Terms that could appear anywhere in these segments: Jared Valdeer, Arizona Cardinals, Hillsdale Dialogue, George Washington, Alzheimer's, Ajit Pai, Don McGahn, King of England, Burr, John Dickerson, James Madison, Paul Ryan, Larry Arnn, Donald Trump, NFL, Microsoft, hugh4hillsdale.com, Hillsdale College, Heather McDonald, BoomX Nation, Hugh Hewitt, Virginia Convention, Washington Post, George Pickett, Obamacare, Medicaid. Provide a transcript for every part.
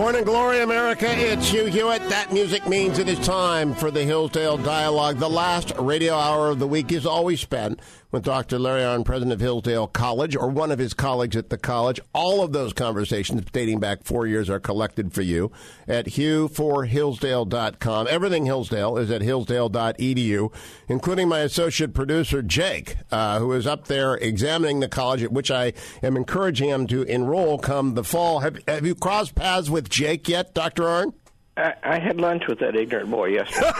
Morning glory, America. It's Hugh Hewitt. That music means it is time for the Hillsdale Dialogue. The last radio hour of the week is always spent with Dr. Larry Arnn, president of Hillsdale College, or one of his colleagues at the college. All of those conversations dating back 4 years are collected for you at hugh4hillsdale.com. Everything Hillsdale is at hillsdale.edu, including my associate producer, Jake, who is up there examining the college, at which I am encouraging him to enroll come the fall. Have you crossed paths with Jake yet, Dr. Arnn? I had lunch with that ignorant boy yesterday.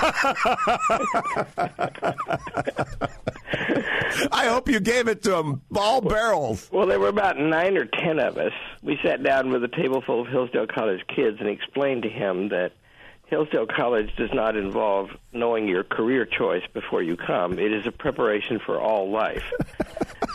I hope you gave it to him, ball barrels. Well, there were about 9 or 10 of us. We sat down with a table full of Hillsdale College kids and explained to him that Hillsdale College does not involve knowing your career choice before you come. It is a preparation for all life.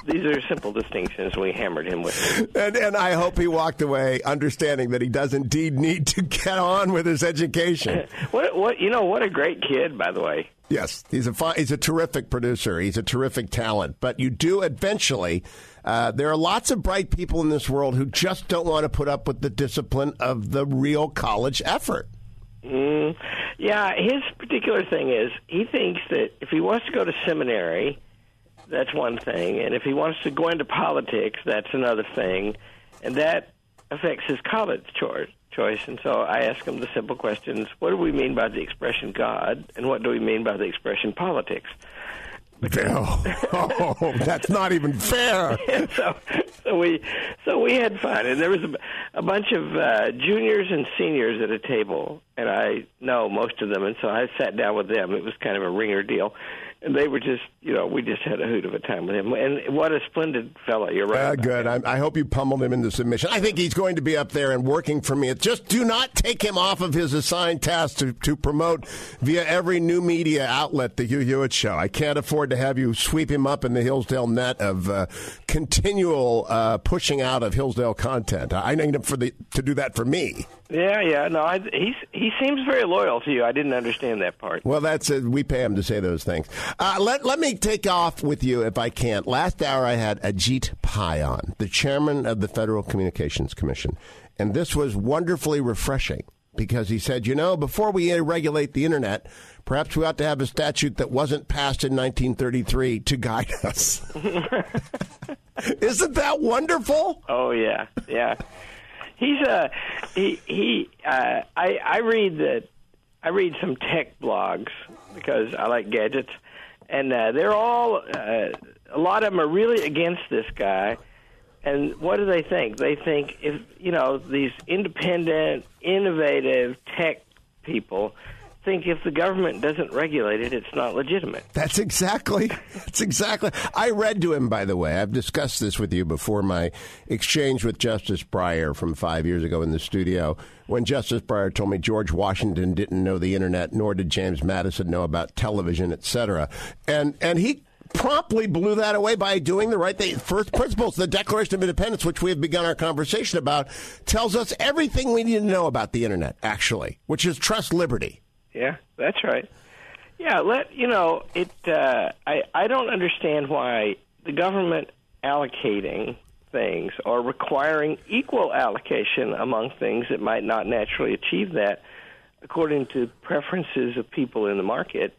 These are simple distinctions we hammered him with. And I hope he walked away understanding that he does indeed need to get on with his education. What a great kid, by the way. Yes, he's a terrific producer. He's a terrific talent. But you do eventually, there are lots of bright people in this world who just don't want to put up with the discipline of the real college effort. Yeah, his particular thing is he thinks that if he wants to go to seminary, that's one thing. And if he wants to go into politics, that's another thing. And that affects his college choice. And so I ask him the simple questions, what do we mean by the expression God? And what do we mean by the expression politics? Oh, that's not even fair. So we had fun. And there was a bunch of juniors and seniors at a table. And I know most of them. And so I sat down with them. It was kind of a ringer deal. And they were just, we just had a hoot of a time with him. And what a splendid fellow. You're right. Good. I hope you pummeled him into submission. I think he's going to be up there and working for me. Just do not take him off of his assigned task to promote via every new media outlet the Hugh Hewitt Show. I can't afford to have you sweep him up in the Hillsdale net of continual pushing out of Hillsdale content. I need him to do that for me. Yeah. No, he seems very loyal to you. I didn't understand that part. Well, that's we pay him to say those things. Let me take off with you if I can. Last hour I had Ajit Pai on, the chairman of the Federal Communications Commission. And this was wonderfully refreshing because he said, before we regulate the Internet, perhaps we ought to have a statute that wasn't passed in 1933 to guide us. Isn't that wonderful? Oh, yeah. Yeah. I read some tech blogs because I like gadgets, and they're all a lot of them are really against this guy. And what do they think? They think if these independent, innovative tech people think if the government doesn't regulate it, it's not legitimate. That's exactly. I read to him, by the way. I've discussed this with you before, my exchange with Justice Breyer from 5 years ago in the studio, when Justice Breyer told me George Washington didn't know the Internet, nor did James Madison know about television, etc. And he promptly blew that away by doing the right thing. First principles, the Declaration of Independence, which we have begun our conversation about, tells us everything we need to know about the Internet, actually, which is trust liberty. Yeah, that's right. Yeah, I don't understand why the government allocating things or requiring equal allocation among things that might not naturally achieve that according to preferences of people in the market.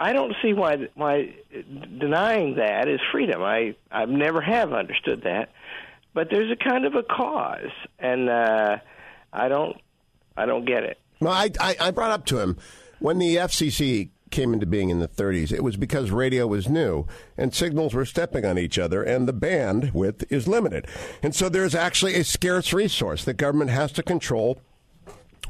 I don't see why denying that is freedom. I've never have understood that. But there's a kind of a cause, and I don't get it. Well, I brought up to him when the FCC came into being in the 30s, it was because radio was new and signals were stepping on each other and the bandwidth is limited. And so there's actually a scarce resource that government has to control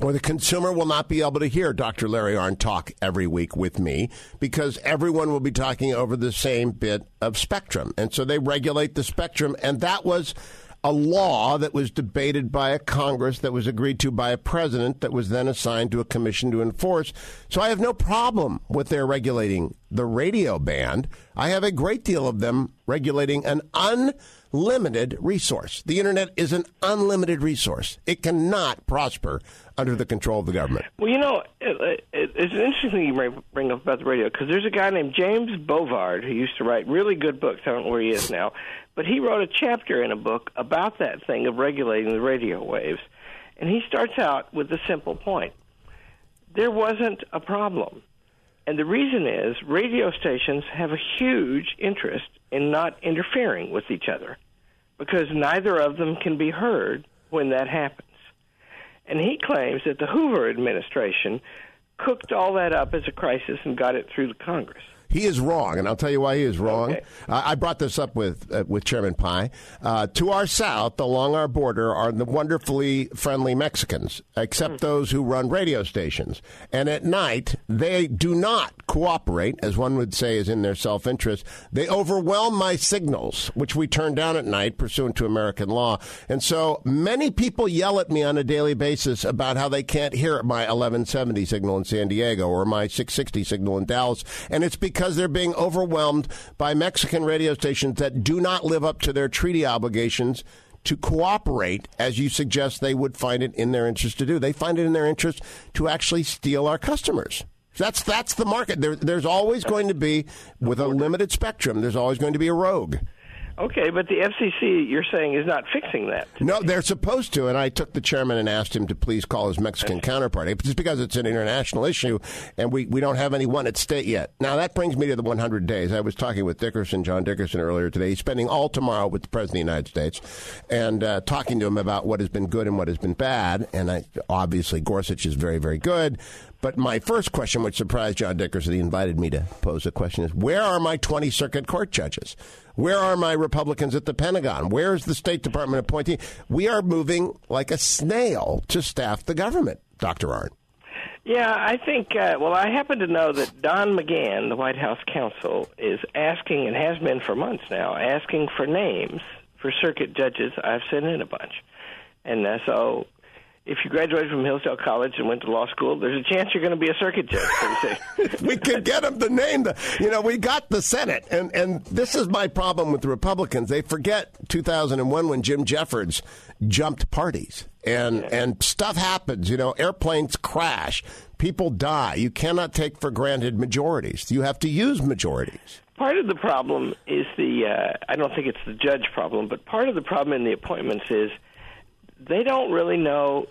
or the consumer will not be able to hear Dr. Larry Arnn talk every week with me because everyone will be talking over the same bit of spectrum. And so they regulate the spectrum, and that was a law that was debated by a Congress that was agreed to by a president that was then assigned to a commission to enforce. So I have no problem with their regulating the radio band. I have a great deal of them regulating an unlimited resource. The Internet is an unlimited resource. It cannot prosper under the control of the government. Well, it's an interesting thing you bring up about the radio, because there's a guy named James Bovard who used to write really good books. I don't know where he is now. But he wrote a chapter in a book about that thing of regulating the radio waves. And he starts out with the simple point. There wasn't a problem. And the reason is radio stations have a huge interest in not interfering with each other because neither of them can be heard when that happens. And he claims that the Hoover administration cooked all that up as a crisis and got it through the Congress. He is wrong, and I'll tell you why he is wrong. Okay. I brought this up with Chairman Pai. To our south, along our border, are the wonderfully friendly Mexicans, except those who run radio stations. And at night, they do not cooperate, as one would say is in their self-interest. They overwhelm my signals, which we turn down at night pursuant to American law. And so many people yell at me on a daily basis about how they can't hear my 1170 signal in San Diego or my 660 signal in Dallas, and it's because they're being overwhelmed by Mexican radio stations that do not live up to their treaty obligations to cooperate, as you suggest they would find it in their interest to do. They find it in their interest to actually steal our customers. That's the market. There's always going to be, with a limited spectrum, there's always going to be a rogue. Okay, but the FCC, you're saying, is not fixing that today. No, they're supposed to, and I took the chairman and asked him to please call his Mexican counterpart. It's because it's an international issue, and we don't have anyone at state yet. Now, that brings me to the 100 days. I was talking with John Dickerson, earlier today. He's spending all tomorrow with the President of the United States and talking to him about what has been good and what has been bad, and obviously Gorsuch is very, very good. But my first question, which surprised John Dickerson, he invited me to pose a question, is where are my 20 circuit court judges? Where are my Republicans at the Pentagon? Where is the State Department appointee? We are moving like a snail to staff the government, Dr. Arnn. Yeah, I think, I happen to know that Don McGahn, the White House counsel, is asking, and has been for months now, asking for names for circuit judges. I've sent in a bunch. And so... if you graduated from Hillsdale College and went to law school, there's a chance you're going to be a circuit judge. We could get them to name we got the Senate. And this is my problem with the Republicans. They forget 2001 when Jim Jeffords jumped parties. And stuff happens, airplanes crash. People die. You cannot take for granted majorities. You have to use majorities. Part of the problem is I don't think it's the judge problem, but part of the problem in the appointments is they don't really know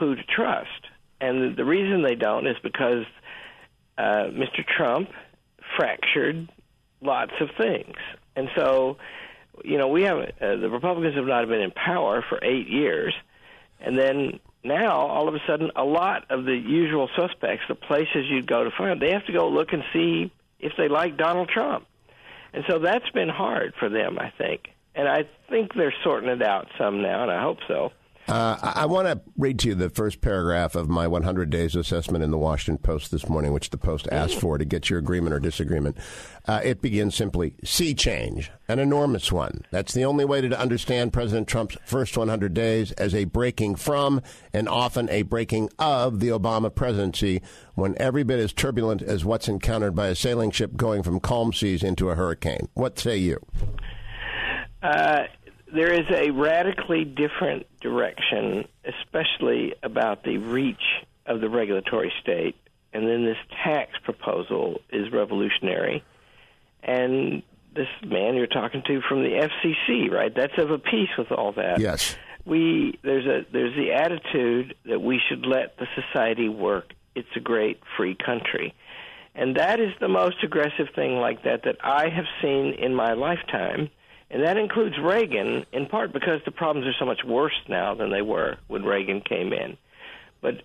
who to trust. And the reason they don't is because Mr. Trump fractured lots of things. And so, we have the Republicans have not been in power for 8 years. And then now, all of a sudden, a lot of the usual suspects, the places you'd go to find, they have to go look and see if they like Donald Trump. And so that's been hard for them, I think. And I think they're sorting it out some now, and I hope so. I want to read to you the first paragraph of my 100 Days assessment in the Washington Post this morning, which the Post asked for to get your agreement or disagreement. It begins simply, sea change, an enormous one. That's the only way to understand President Trump's first 100 days as a breaking from and often a breaking of the Obama presidency when every bit as turbulent as what's encountered by a sailing ship going from calm seas into a hurricane. What say you? There is a radically different direction, especially about the reach of the regulatory state. And then this tax proposal is revolutionary. And this man you're talking to from the FCC, right? That's of a piece with all that. Yes. There's the attitude that we should let the society work. It's a great free country. And that is the most aggressive thing like that I have seen in my lifetime. And that includes Reagan, in part because the problems are so much worse now than they were when Reagan came in. But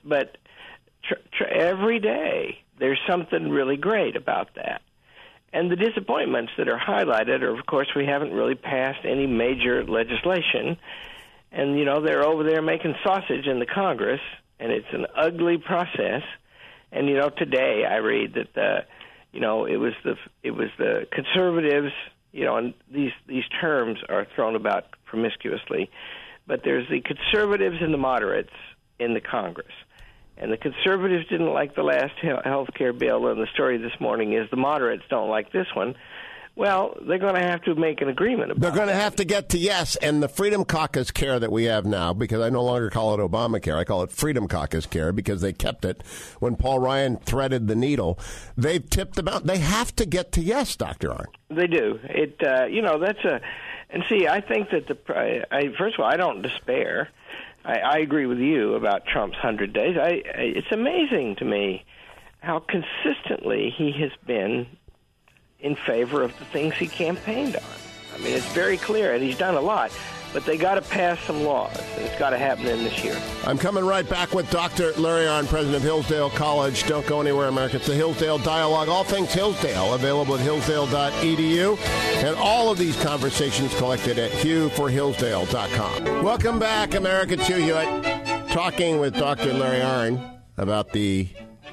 every day there's something really great about that. And the disappointments that are highlighted are, of course, we haven't really passed any major legislation. And, they're over there making sausage in the Congress, and it's an ugly process. And, today I read that, it was the conservatives – and these terms are thrown about promiscuously. But there's the conservatives and the moderates in the Congress. And the conservatives didn't like the last health care bill, and the story this morning is the moderates don't like this one. Well, they're going to have to make an agreement about it. They're going to have to get to yes, and the Freedom Caucus care that we have now, because I no longer call it Obamacare. I call it Freedom Caucus care because they kept it when Paul Ryan threaded the needle. They've tipped them out. They have to get to yes, Dr. Arnn. They do. I think that first of all, I don't despair. I agree with you about Trump's 100 days. It's amazing to me how consistently he has been in favor of the things he campaigned on. I mean, it's very clear, and he's done a lot, but they got to pass some laws, and it's got to happen in this year. I'm coming right back with Dr. Larry Arnn, president of Hillsdale College. Don't go anywhere, America. It's the Hillsdale Dialogue. All things Hillsdale, available at hillsdale.edu. And all of these conversations collected at hugh4hillsdale.com. Welcome back, America. It's Hugh Hewitt talking with Dr. Larry Arnn about the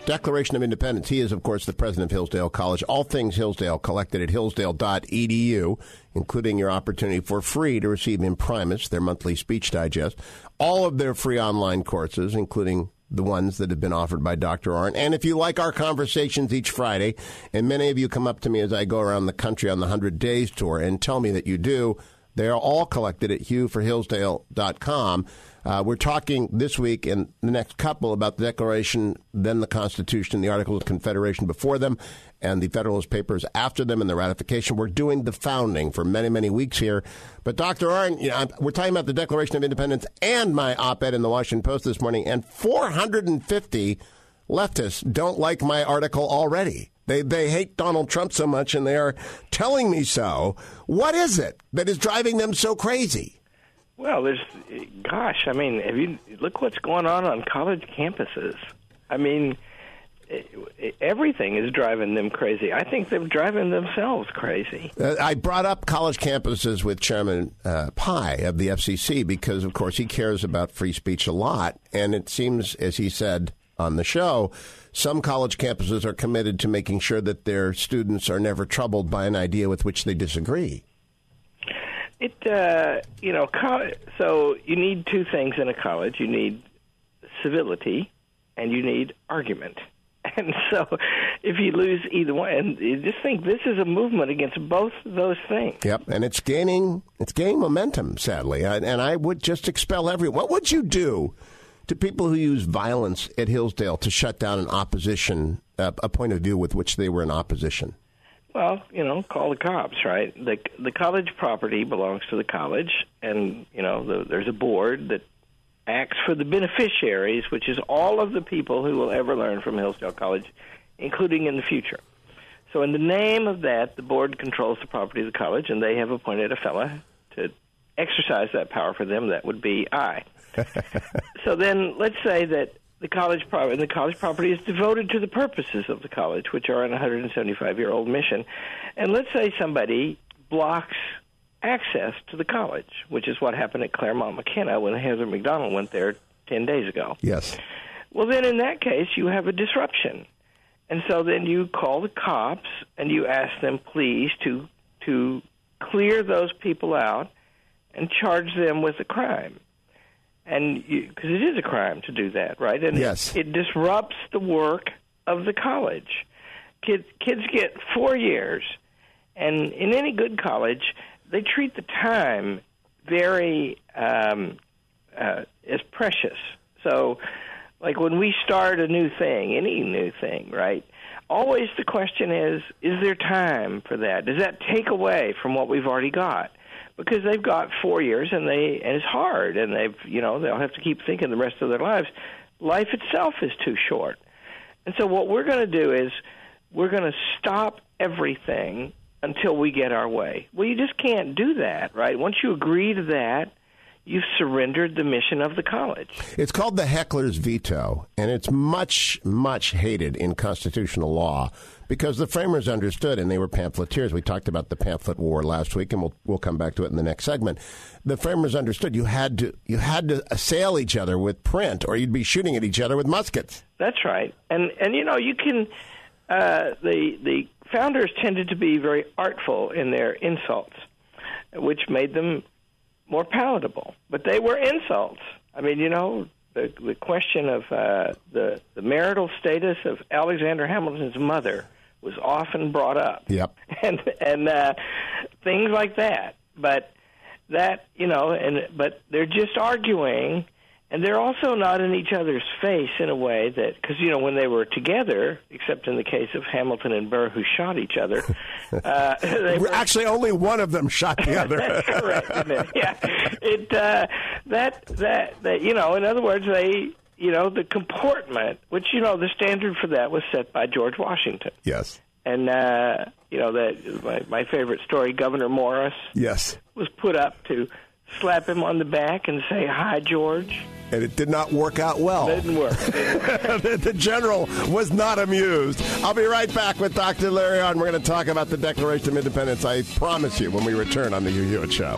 Declaration of Independence. He is, of course, the president of Hillsdale College. All things Hillsdale collected at hillsdale.edu, including your opportunity for free to receive Imprimis, their monthly speech digest, all of their free online courses, including the ones that have been offered by Dr. Arnn. And if you like our conversations each Friday, and many of you come up to me as I go around the country on the 100 Days Tour and tell me that you do, they are all collected at hugh4hillsdale.com. We're talking this week and the next couple about the Declaration, then the Constitution, the Articles of Confederation before them, and the Federalist Papers after them and the ratification. We're doing the founding for many, many weeks here. But Dr. Arnn, you know, we're talking about the Declaration of Independence and my op-ed in the Washington Post this morning, and 450 leftists don't like my article already. They hate Donald Trump so much, and they are telling me so. What is it that is driving them so crazy? Well, gosh, I mean, look what's going on college campuses. I mean, everything is driving them crazy. I think they're driving themselves crazy. I brought up college campuses with Chairman Pai of the FCC because, of course, he cares about free speech a lot. And it seems, as he said on the show, some college campuses are committed to making sure that their students are never troubled by an idea with which they disagree. So you need two things in a college. You need civility and you need argument. And so if you lose either one, and you just think this is a movement against both those things. Yep, and it's gaining momentum, sadly. And I would just expel everyone. What would you do to people who use violence at Hillsdale to shut down an opposition, a point of view with which they were in opposition? Well, call the cops, right? The college property belongs to the college, and, there's a board that acts for the beneficiaries, which is all of the people who will ever learn from Hillsdale College, including in the future. So in the name of that, the board controls the property of the college, and they have appointed a fella to exercise that power for them. That would be I. So then let's say that the college property is devoted to the purposes of the college, which are an 175-year-old mission. And let's say somebody blocks access to the college, which is what happened at Claremont McKenna when Heather McDonald went there 10 days ago. Yes. Well, then in that case, you have a disruption. And so then you call the cops and you ask them, please, to clear those people out and charge them with a crime. And because it is a crime to do that, right? And yes. It disrupts the work of the college. Kids get 4 years, and in any good college, they treat the time very as precious. So, like when we start a new thing, any new thing, right? Always the question is there time for that? Does that take away from what we've already got? Because they've got 4 years, and it's hard, and they'll have to keep thinking the rest of their lives. Life itself is too short, and so what we're going to do is we're going to stop everything until we get our way. Well, you just can't do that, right? Once you agree to that, you've surrendered the mission of the college. It's called the heckler's veto, and it's much, much hated in constitutional law. Because the framers understood, and they were pamphleteers. We talked about the pamphlet war last week, and we'll come back to it in the next segment. The framers understood you had to assail each other with print, or you'd be shooting at each other with muskets. That's right, and you can. The founders tended to be very artful in their insults, which made them more palatable. But they were insults. I mean, the question of the marital status of Alexander Hamilton's mother was often brought up. Yep. And things like that. But they're just arguing, And they're also not in each other's face in a way that, because, you know, when they were together, except in the case of Hamilton and Burr, who shot each other. Actually, only one of them shot the other. That's correct, isn't it? Yeah. In other words, the comportment, which, you know, the standard for that was set by George Washington. Yes. And, my favorite story, Governor Morris. Yes. Was put up to slap him on the back and say, "Hi, George." And it did not work out well. Didn't work. The general was not amused. I'll be right back with Dr. Larry Arnn. We're going to talk about the Declaration of Independence, I promise you, when we return on the Hugh Hewitt Show.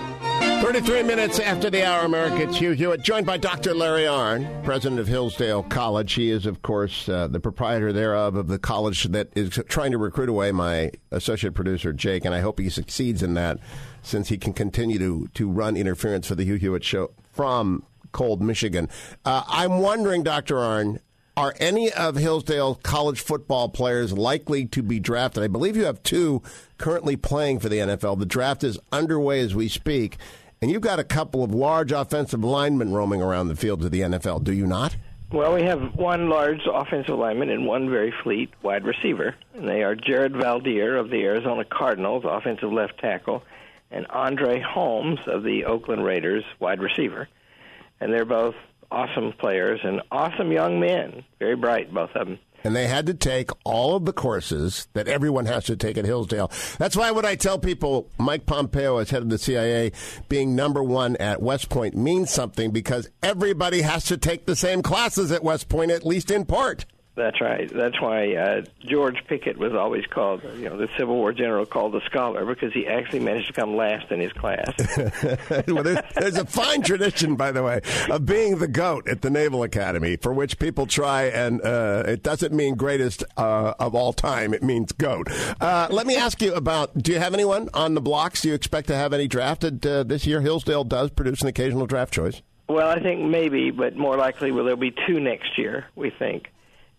33 minutes after the hour, America, it's Hugh Hewitt, joined by Dr. Larry Arnn, president of Hillsdale College. He is, of course, the proprietor thereof of the college that is trying to recruit away my associate producer, Jake, and I hope he succeeds in that, since he can continue to run interference for the Hugh Hewitt Show from cold Michigan. I'm wondering, Dr. Arnn, are any of Hillsdale college football players likely to be drafted? I believe you have two currently playing for the NFL. The draft is underway as we speak, and you've got a couple of large offensive linemen roaming around the fields of the NFL, do you not? Well, we have one large offensive lineman and one very fleet wide receiver, and they are Jared Valdeer of the Arizona Cardinals, offensive left tackle, and Andre Holmes of the Oakland Raiders, wide receiver. And they're both awesome players and awesome young men, very bright, both of them. And they had to take all of the courses that everyone has to take at Hillsdale. That's why what I tell people, Mike Pompeo, as head of the CIA, being number one at West Point means something, because everybody has to take the same classes at West Point, at least in part. That's right. That's why George Pickett was always called, the Civil War general called the scholar, because he actually managed to come last in his class. Well, there's a fine tradition, by the way, of being the GOAT at the Naval Academy, for which people try, and it doesn't mean greatest of all time. It means GOAT. Let me ask you about, do you have anyone on the blocks? Do you expect to have any drafted this year? Hillsdale does produce an occasional draft choice. Well, I think maybe, but more likely there'll be two next year, we think.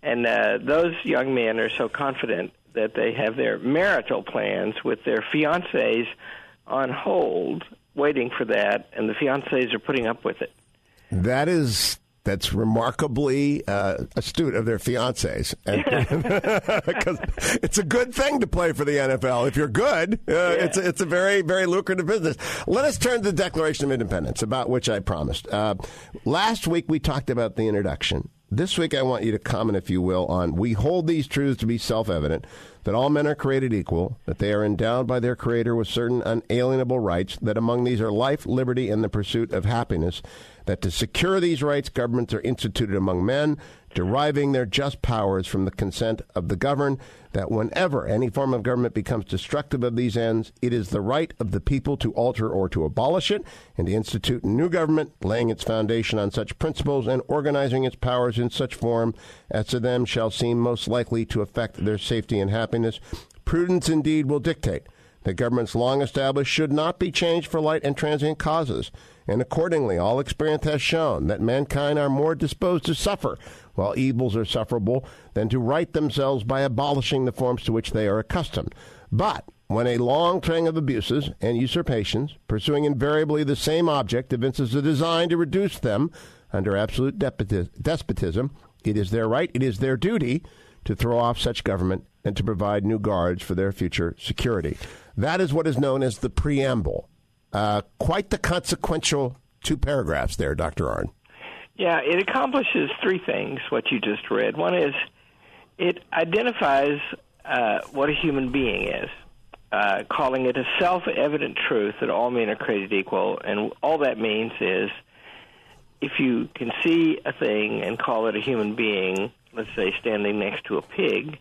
And those young men are so confident that they have their marital plans with their fiancés on hold, waiting for that, and the fiancés are putting up with it. That's remarkably astute of their fiancés. It's a good thing to play for the NFL. If you're good, it's a very, very lucrative business. Let us turn to the Declaration of Independence, about which I promised. Last week we talked about the introduction. This week I want you to comment, if you will, on, we hold these truths to be self-evident, that all men are created equal, that they are endowed by their Creator with certain unalienable rights, that among these are life, liberty, and the pursuit of happiness, that to secure these rights, governments are instituted among men, deriving their just powers from the consent of the governed, that whenever any form of government becomes destructive of these ends, it is the right of the people to alter or to abolish it, and to institute new government, laying its foundation on such principles and organizing its powers in such form as to them shall seem most likely to affect their safety and happiness. Prudence indeed will dictate that governments long established should not be changed for light and transient causes, and accordingly all experience has shown that mankind are more disposed to suffer while evils are sufferable than to right themselves by abolishing the forms to which they are accustomed. But when a long train of abuses and usurpations, pursuing invariably the same object, evinces a design to reduce them under absolute despotism, it is their right, it is their duty to throw off such government and to provide new guards for their future security. That is what is known as the preamble. Quite the consequential two paragraphs there, Dr. Arnn. Yeah, it accomplishes three things, what you just read. One is it identifies what a human being is, calling it a self-evident truth that all men are created equal. And all that means is if you can see a thing and call it a human being, let's say standing next to a pig,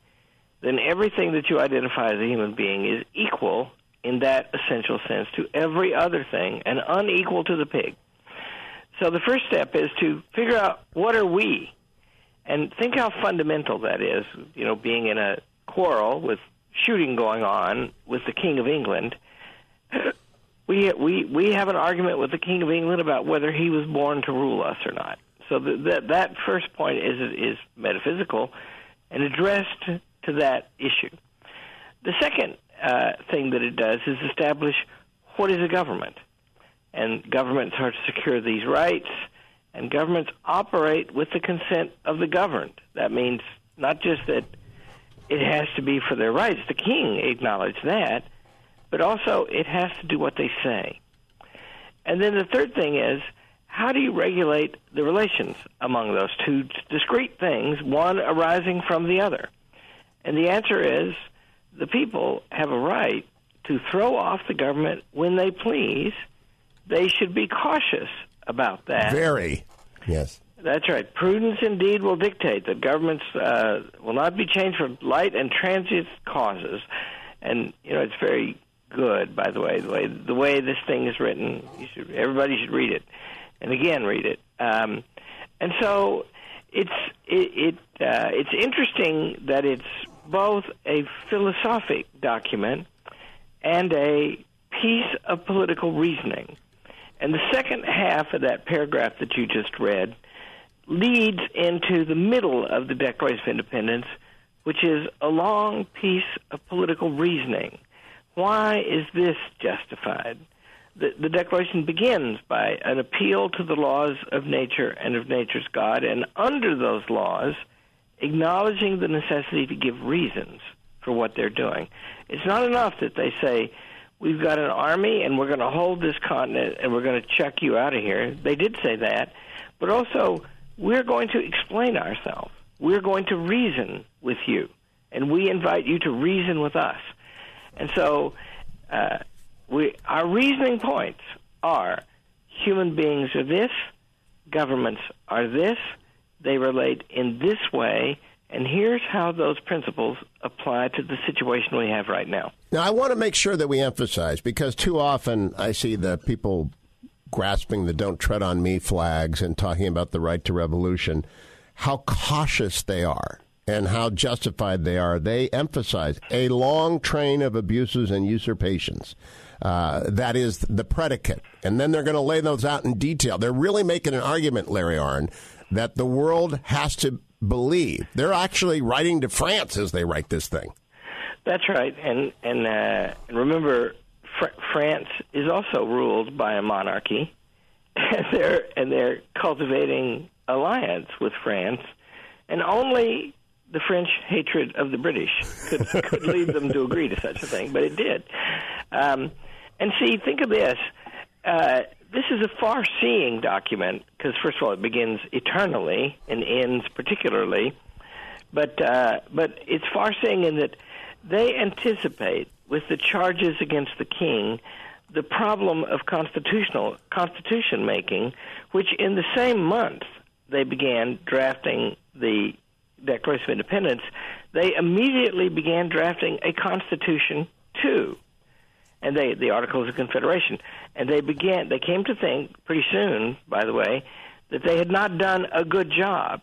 then everything that you identify as a human being is equal in that essential sense to every other thing and unequal to the pig. So the first step is to figure out what are we, and think how fundamental that is, being in a quarrel with shooting going on with the King of England. We have an argument with the King of England about whether he was born to rule us or not. So that first point is metaphysical and addressed to that issue. The second thing that it does is establish what is a government. And governments are to secure these rights, and governments operate with the consent of the governed. That means not just that it has to be for their rights. The king acknowledged that, but also it has to do what they say. And then the third thing is, how do you regulate the relations among those two discrete things, one arising from the other? And the answer is the people have a right to throw off the government when they please. They should be cautious about that. Very. Yes. That's right. Prudence indeed will dictate that governments will not be changed for light and transient causes. And, you know, it's very good, by the way. The way this thing is written, everybody should read it. And again, read it. And so it's interesting that it's both a philosophic document and a piece of political reasoning. And the second half of that paragraph that you just read leads into the middle of the Declaration of Independence, which is a long piece of political reasoning. Why is this justified? The Declaration begins by an appeal to the laws of nature and of nature's God, and under those laws, acknowledging the necessity to give reasons for what they're doing. It's not enough that they say, we've got an army and we're going to hold this continent and we're going to chuck you out of here. They did say that. But also, we're going to explain ourselves. We're going to reason with you, and we invite you to reason with us. And so our reasoning points are human beings are this, governments are this, they relate in this way, and here's how those principles apply to the situation we have right now. Now, I want to make sure that we emphasize, because too often I see the people grasping the don't tread on me flags and talking about the right to revolution, how cautious they are and how justified they are. They emphasize a long train of abuses and usurpations. That is the predicate. And then they're going to lay those out in detail. They're really making an argument, Larry Arnn, that the world has to believe. They're actually writing to France as they write this thing. That's right. And remember, France is also ruled by a monarchy. And they're cultivating alliance with France. And only the French hatred of the British could lead them to agree to such a thing, but it did. And see, think of this. This is a far-seeing document because, first of all, it begins eternally and ends particularly. But it's far-seeing in that they anticipate, with the charges against the king, the problem of constitution-making, which in the same month they began drafting the Declaration of Independence, they immediately began drafting a constitution too, and the Articles of Confederation, and they came to think pretty soon, by the way, that they had not done a good job,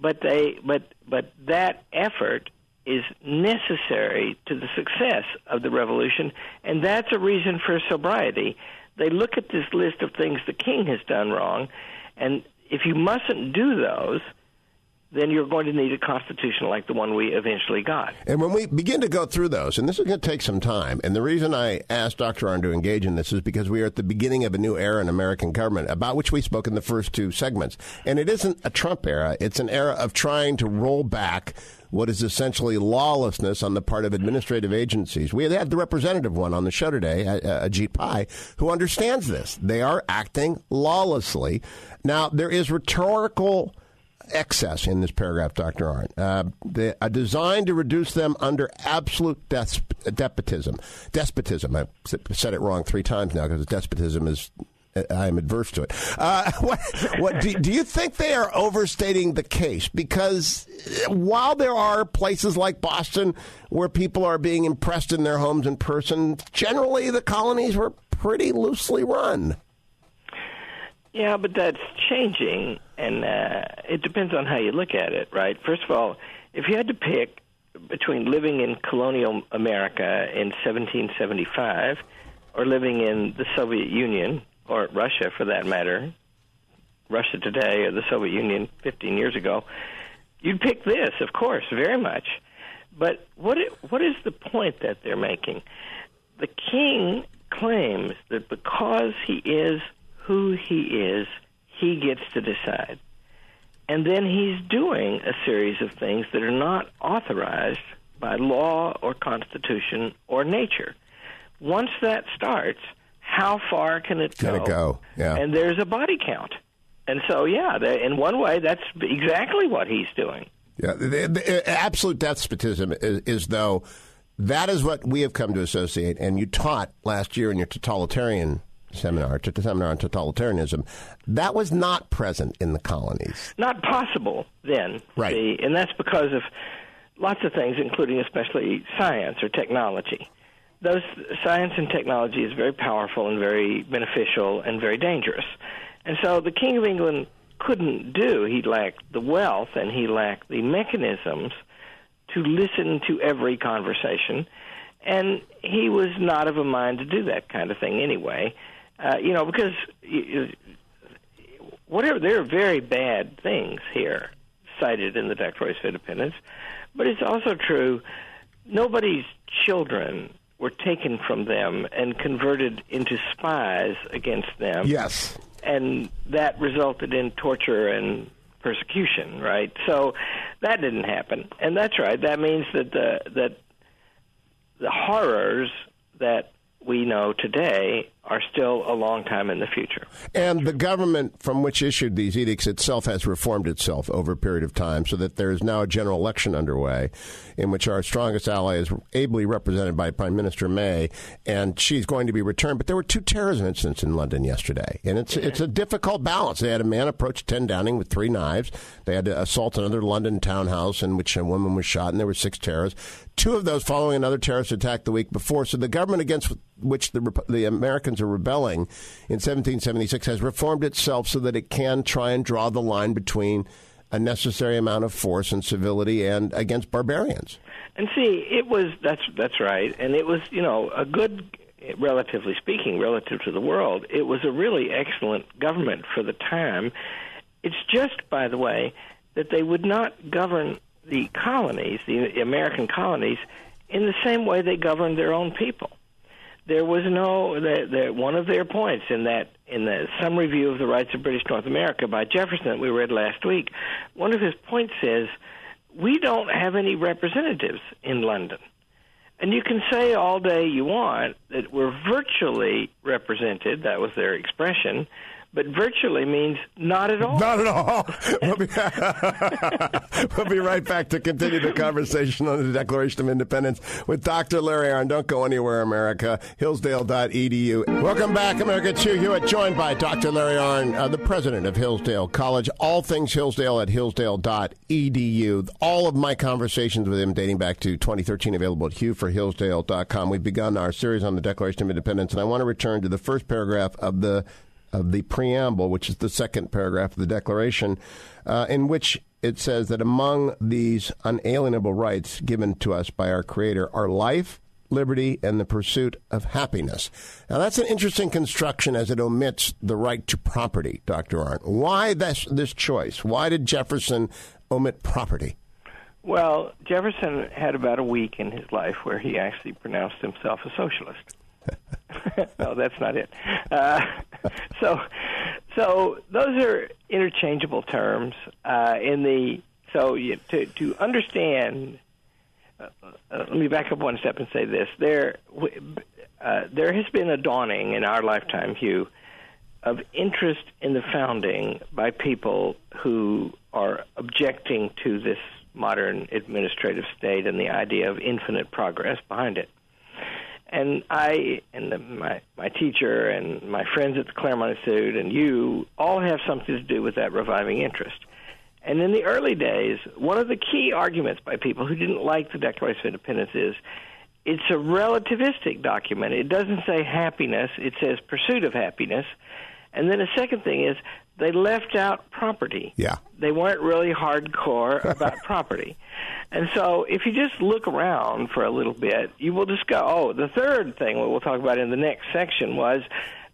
but that effort is necessary to the success of the revolution, and that's a reason for sobriety. They look at this list of things the king has done wrong, and if you mustn't do those, then you're going to need a constitution like the one we eventually got. And when we begin to go through those, and this is going to take some time, and the reason I asked Dr. Arnn to engage in this is because we are at the beginning of a new era in American government, about which we spoke in the first two segments. And it isn't a Trump era. It's an era of trying to roll back what is essentially lawlessness on the part of administrative agencies. We had the representative one on the show today, Ajit Pai, who understands this. They are acting lawlessly. Now, there is rhetorical excess in this paragraph, Dr. Arnn. They are designed to reduce them under absolute despotism. Despotism. I said it wrong three times now because despotism is, I am adverse to it. What do you think they are overstating the case? Because while there are places like Boston where people are being impressed in their homes in person, generally the colonies were pretty loosely run. Yeah, but that's changing, and it depends on how you look at it, right? First of all, if you had to pick between living in colonial America in 1775 or living in the Soviet Union, or Russia for that matter, Russia today or the Soviet Union 15 years ago, you'd pick this, of course, very much. But what is the point that they're making? The king claims that because he is who he is, he gets to decide. And then he's doing a series of things that are not authorized by law or constitution or nature. Once that starts, how far can it go? Yeah. And there's a body count. And so, yeah, in one way, that's exactly what he's doing. Yeah, the absolute despotism is though, that is what we have come to associate. And you taught last year in your totalitarian seminar on totalitarianism, that was not present in the colonies. Not possible then. Right. And that's because of lots of things, including especially science or technology. Those science and technology is very powerful and very beneficial and very dangerous. And so the King of England couldn't do. He lacked the wealth and he lacked the mechanisms to listen to every conversation. And he was not of a mind to do that kind of thing anyway. Because there are very bad things here cited in the Declaration of Independence, but it's also true nobody's children were taken from them and converted into spies against them. Yes. And that resulted in torture and persecution, right? So that didn't happen. And that's right. That means that the horrors that we know today are still a long time in the future. And the government from which issued these edicts itself has reformed itself over a period of time so that there is now a general election underway in which our strongest ally is ably represented by Prime Minister May, and she's going to be returned. But there were 2 terrorism incidents in London yesterday, and it's a difficult balance. They had a man approach 10 Downing with 3 knives. They had to assault another London townhouse in which a woman was shot, and there were 6 terrorists, 2 of those following another terrorist attack the week before. So the government against which the Americans are rebelling in 1776 has reformed itself so that it can try and draw the line between a necessary amount of force and civility and against barbarians. And see, that's right. And it was, a good, relatively speaking, relative to the world, it was a really excellent government for the time. It's just, by the way, that they would not govern the colonies, the American colonies, in the same way they governed their own people. There was no one of their points in the summary view of the rights of British North America by Jefferson that we read last week. One of his points is we don't have any representatives in London, and you can say all day you want that we're virtually represented. That was their expression. But virtually means not at all. Not at all. We'll be right back to continue the conversation on the Declaration of Independence with Dr. Larry Arnn. Don't go anywhere, America. Hillsdale.edu. Welcome back, America. It's Hugh Hewitt, joined by Dr. Larry Arnn, the president of Hillsdale College. All things Hillsdale at hillsdale.edu. All of my conversations with him dating back to 2013, available at hugh4hillsdale.com. We've begun our series on the Declaration of Independence, and I want to return to the first paragraph of the preamble, which is the second paragraph of the Declaration, in which it says that among these unalienable rights given to us by our Creator are life, liberty, and the pursuit of happiness. Now, that's an interesting construction as it omits the right to property, Dr. Arnn. Why this choice? Why did Jefferson omit property? Well, Jefferson had about a week in his life where he actually pronounced himself a socialist. No, that's not it. So those are interchangeable terms. To understand, let me back up one step and say this: there has been a dawning in our lifetime, Hugh, of interest in the founding by people who are objecting to this modern administrative state and the idea of infinite progress behind it. And my teacher and my friends at the Claremont Institute and you all have something to do with that reviving interest. And in the early days, one of the key arguments by people who didn't like the Declaration of Independence is it's a relativistic document. It doesn't say happiness. It says pursuit of happiness. And then the second thing is they left out property. Yeah. They weren't really hardcore about property. And so if you just look around for a little bit, you will discover, the third thing we'll talk about in the next section was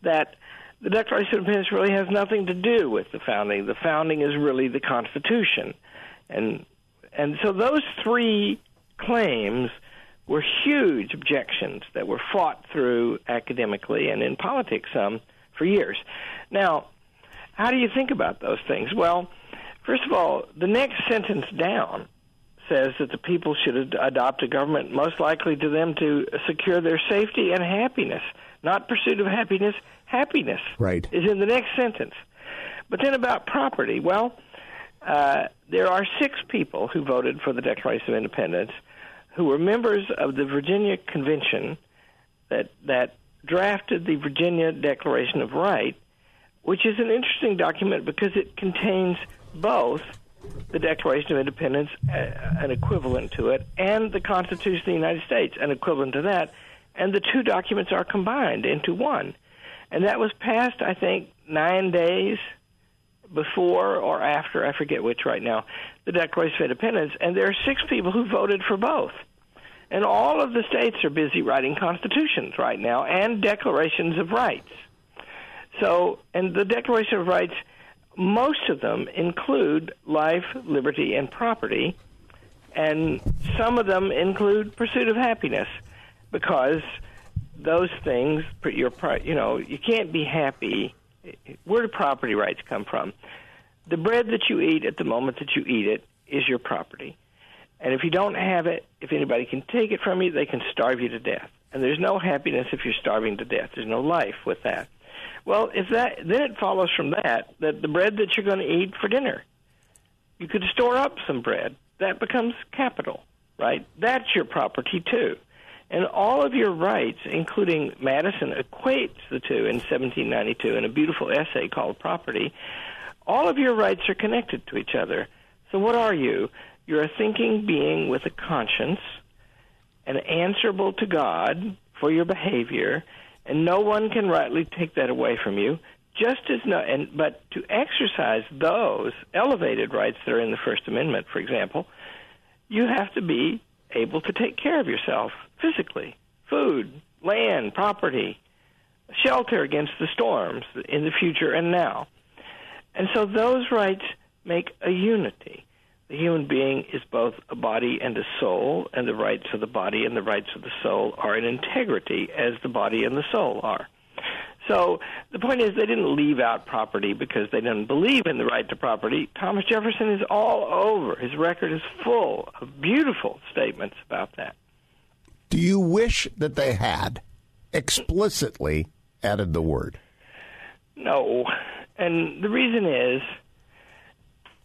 that the Declaration of Independence really has nothing to do with the founding. The founding is really the Constitution. And so those 3 claims were huge objections that were fought through academically and in politics for years. Now, How do you think about those things? Well, first of all, the next sentence down says that the people should adopt a government most likely to them to secure their safety and happiness, not pursuit of happiness. Happiness right. is in the next sentence. But then about property, well, there are six people who voted for the Declaration of Independence who were members of the Virginia Convention that drafted the Virginia Declaration of Right, which is an interesting document because it contains both the Declaration of Independence, an equivalent to it, and the Constitution of the United States, an equivalent to that, and the two documents are combined into one. And that was passed, I think, 9 days before or after, I forget which right now, the Declaration of Independence, and there are six people who voted for both. And all of the states are busy writing constitutions right now and declarations of rights. So, and the Declaration of Rights, most of them include life, liberty, and property, and some of them include pursuit of happiness, because those things, you can't be happy. Where do property rights come from? The bread that you eat at the moment that you eat it is your property. And if you don't have it, if anybody can take it from you, they can starve you to death. And there's no happiness if you're starving to death. There's no life with that. Well, then it follows from that the bread that you're going to eat for dinner, you could store up some bread. That becomes capital, right? That's your property, too. And all of your rights, including Madison, equates the two in 1792 in a beautiful essay called Property. All of your rights are connected to each other. So what are you? You're a thinking being with a conscience and answerable to God for your behavior, and no one can rightly take that away from you. But to exercise those elevated rights that are in the First Amendment, for example, you have to be able to take care of yourself physically, food, land, property, shelter against the storms in the future and now. And so those rights make a unity. The human being is both a body and a soul, and the rights of the body and the rights of the soul are in integrity as the body and the soul are. So the point is they didn't leave out property because they didn't believe in the right to property. Thomas Jefferson is all over. His record is full of beautiful statements about that. Do you wish that they had explicitly added the word? No. And the reason is,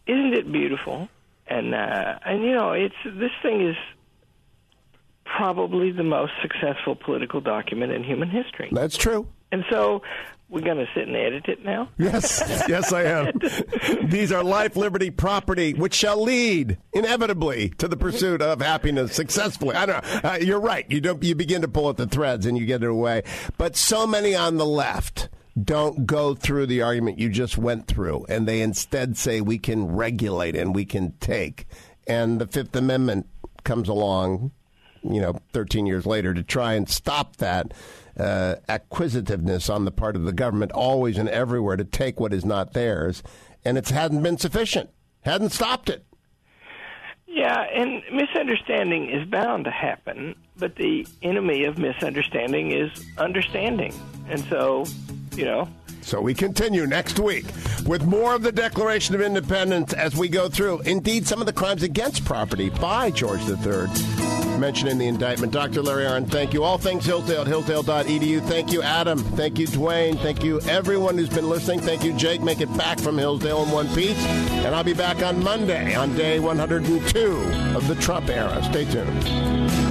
isn't it beautiful? And you know, this thing is probably the most successful political document in human history. That's true. And so we're going to sit and edit it now? Yes. Yes, I am. These are life, liberty, property, which shall lead inevitably to the pursuit of happiness successfully. I don't know. You're right. You begin to pull at the threads and you get it away. But so many on the left don't go through the argument you just went through, and they instead say we can regulate and we can take. And the Fifth Amendment comes along, 13 years later to try and stop that acquisitiveness on the part of the government always and everywhere to take what is not theirs. And it hadn't been sufficient, hadn't stopped it. Yeah, and misunderstanding is bound to happen, but the enemy of misunderstanding is understanding. And so, So we continue next week with more of the Declaration of Independence as we go through, indeed, some of the crimes against property by George III. Mentioned in the indictment. Dr. Larry Arnn, thank you. All things Hillsdale at hillsdale.edu. Thank you, Adam. Thank you, Dwayne. Thank you, everyone who's been listening. Thank you, Jake. Make it back from Hillsdale in one piece. And I'll be back on Monday on day 102 of the Trump era. Stay tuned.